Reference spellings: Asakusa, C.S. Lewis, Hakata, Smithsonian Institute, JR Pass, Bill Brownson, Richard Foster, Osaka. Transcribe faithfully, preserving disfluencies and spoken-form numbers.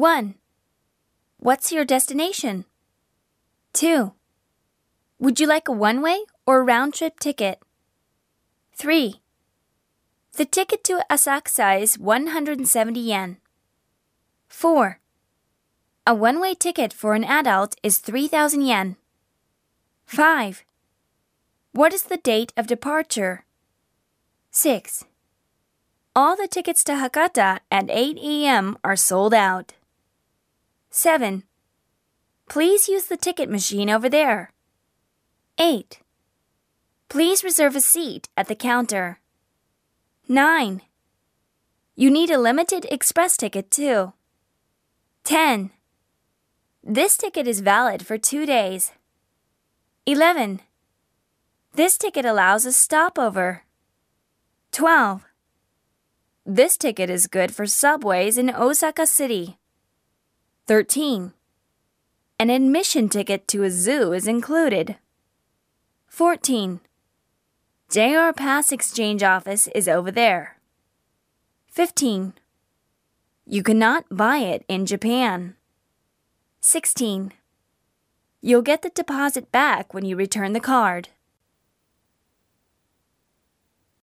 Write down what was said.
one. What's your destination? two. Would you like a one-way or round-trip ticket? three. The ticket to Asakusa is one hundred seventy yen. four. A one-way ticket for an adult is three thousand yen. five. What is the date of departure? six. All the tickets to Hakata at eight a.m. are sold out. seven. Please use the ticket machine over there. eight. Please reserve a seat at the counter. nine. You need a limited express ticket too. ten. This ticket is valid for two days. eleven. This ticket allows a stopover. twelve. This ticket is good for subways in Osaka City. thirteen. An admission ticket to a zoo is included. fourteen. J R Pass Exchange Office is over there. fifteen. You cannot buy it in Japan. sixteen. You'll get the deposit back when you return the card.